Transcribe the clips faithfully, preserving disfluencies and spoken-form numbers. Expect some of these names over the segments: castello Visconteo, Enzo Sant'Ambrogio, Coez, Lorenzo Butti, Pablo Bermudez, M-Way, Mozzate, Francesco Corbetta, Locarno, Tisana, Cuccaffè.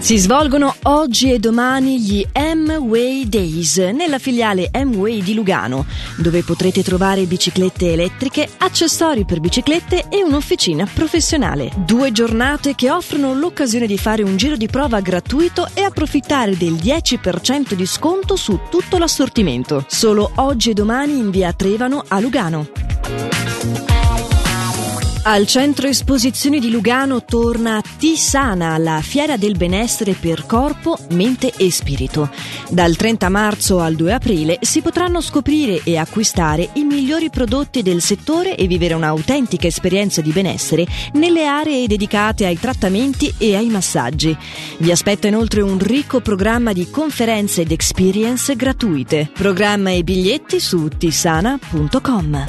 Si svolgono oggi e domani gli M-Way Days nella filiale M-Way di Lugano, dove potrete trovare biciclette elettriche, accessori per biciclette e un'officina professionale. Due giornate che offrono l'occasione di fare un giro di prova gratuito e approfittare del dieci per cento di sconto su tutto l'assortimento. Solo oggi e domani in via Trevano a Lugano. Al centro esposizioni di Lugano torna Tisana, la fiera del benessere per corpo, mente e spirito. Dal trenta marzo al due aprile si potranno scoprire e acquistare i migliori prodotti del settore e vivere un'autentica esperienza di benessere nelle aree dedicate ai trattamenti e ai massaggi. Vi aspetta inoltre un ricco programma di conferenze ed experience gratuite. Programma e biglietti su tisana punto com.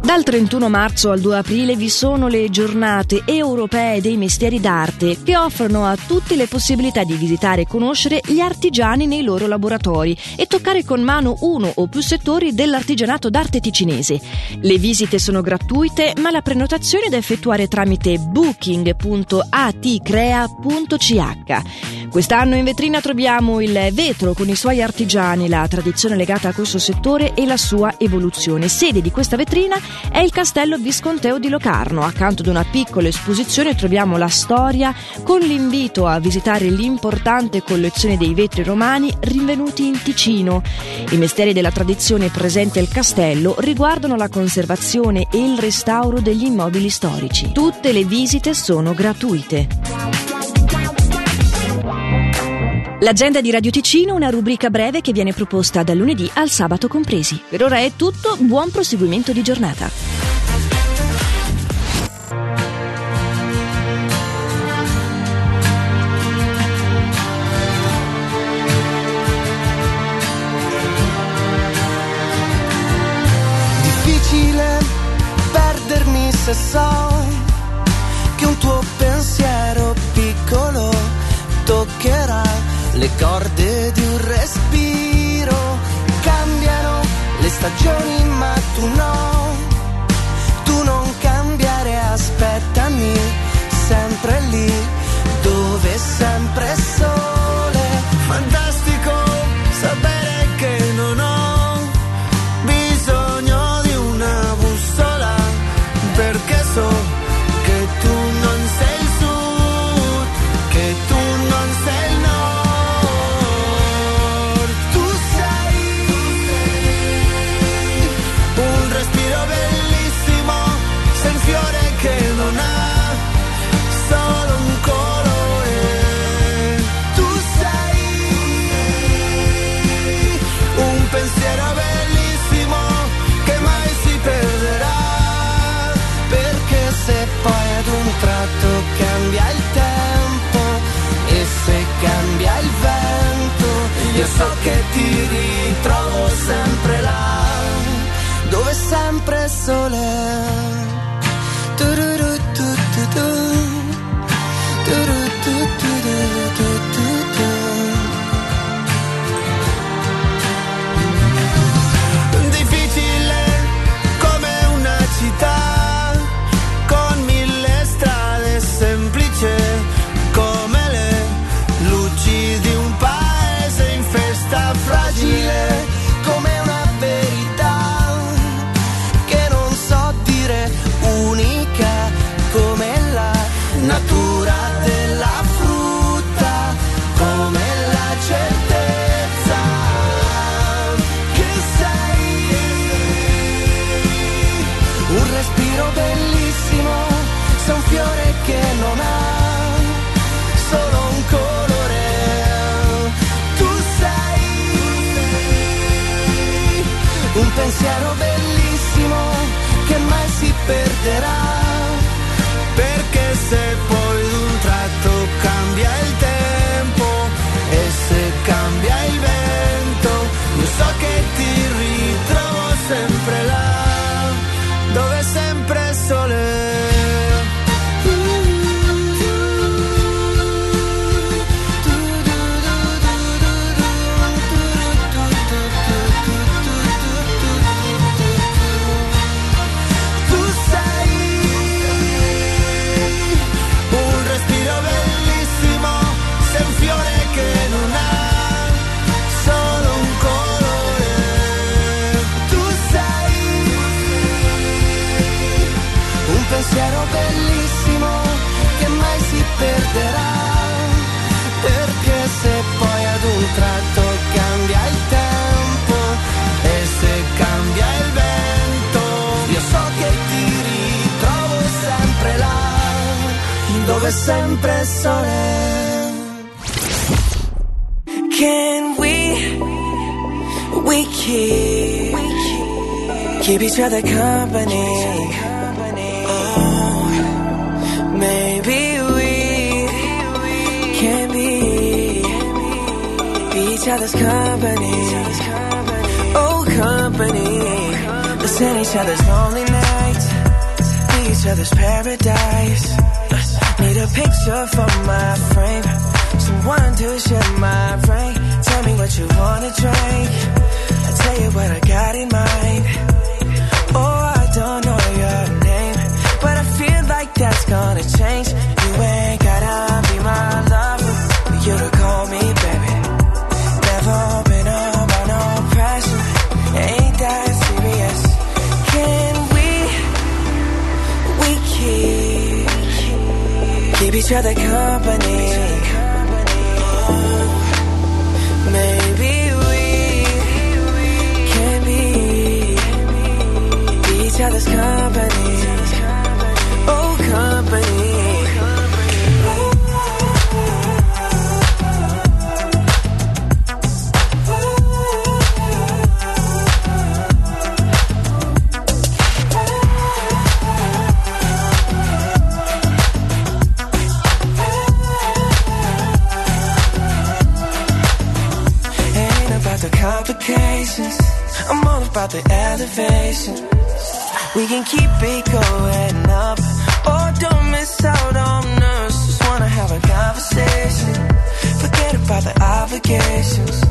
Dal trentuno marzo al due aprile vi sono le giornate europee dei mestieri d'arte che offrono a tutti le possibilità di visitare e conoscere gli artigiani nei loro laboratori e toccare con mano uno o più settori dell'artigianato d'arte ticinese. Le visite sono gratuite, ma la prenotazione è da effettuare tramite booking punto a t crea punto c h. Quest'anno in vetrina troviamo il vetro con i suoi artigiani, la tradizione legata a questo settore e la sua evoluzione. Sede di questa vetrina è il castello Visconteo di Locarno. Accanto ad una piccola esposizione troviamo la storia con l'invito a visitare l'importante collezione dei vetri romani rinvenuti in Ticino. I mestieri della tradizione presente al castello riguardano la conservazione e il restauro degli immobili storici. Tutte le visite sono gratuite. L'agenda di Radio Ticino, una rubrica breve che viene proposta dal lunedì al sabato compresi. Per ora è tutto, buon proseguimento di giornata. Difficile perdermi se so che un tuo pensiero piccolo toccherà le corde di un respiro. Cambiano le stagioni ma tu no, tu non cambiare, aspettami sempre lì dove è sempre sole. Fantastico sapere che non ho bisogno di una bussola, perché so che tu non sei il sud, che tu non sei il nord. Che non ha solo un corpo. sempre, sempre sole. Can we, we keep, keep each other company? Oh, maybe we can be, be each other's company. Oh, company. Let's end each other's lonely nights, be each other's paradise. Need a picture for my frame, someone to share my brain. Tell me what you wanna drink, I'll tell you what I got in mind. Oh, I don't know your name, but I feel like that's gonna change. You ain't gotta be my lover for you to call me baby. Never been about no pressure, ain't that serious. Can we, we keep keep each other company. Oh, maybe we can be, be each other's company. Oh, company. I'm all about the elevation. We can keep it going up, or don't miss out on us. Just wanna have a conversation, forget about the obligations.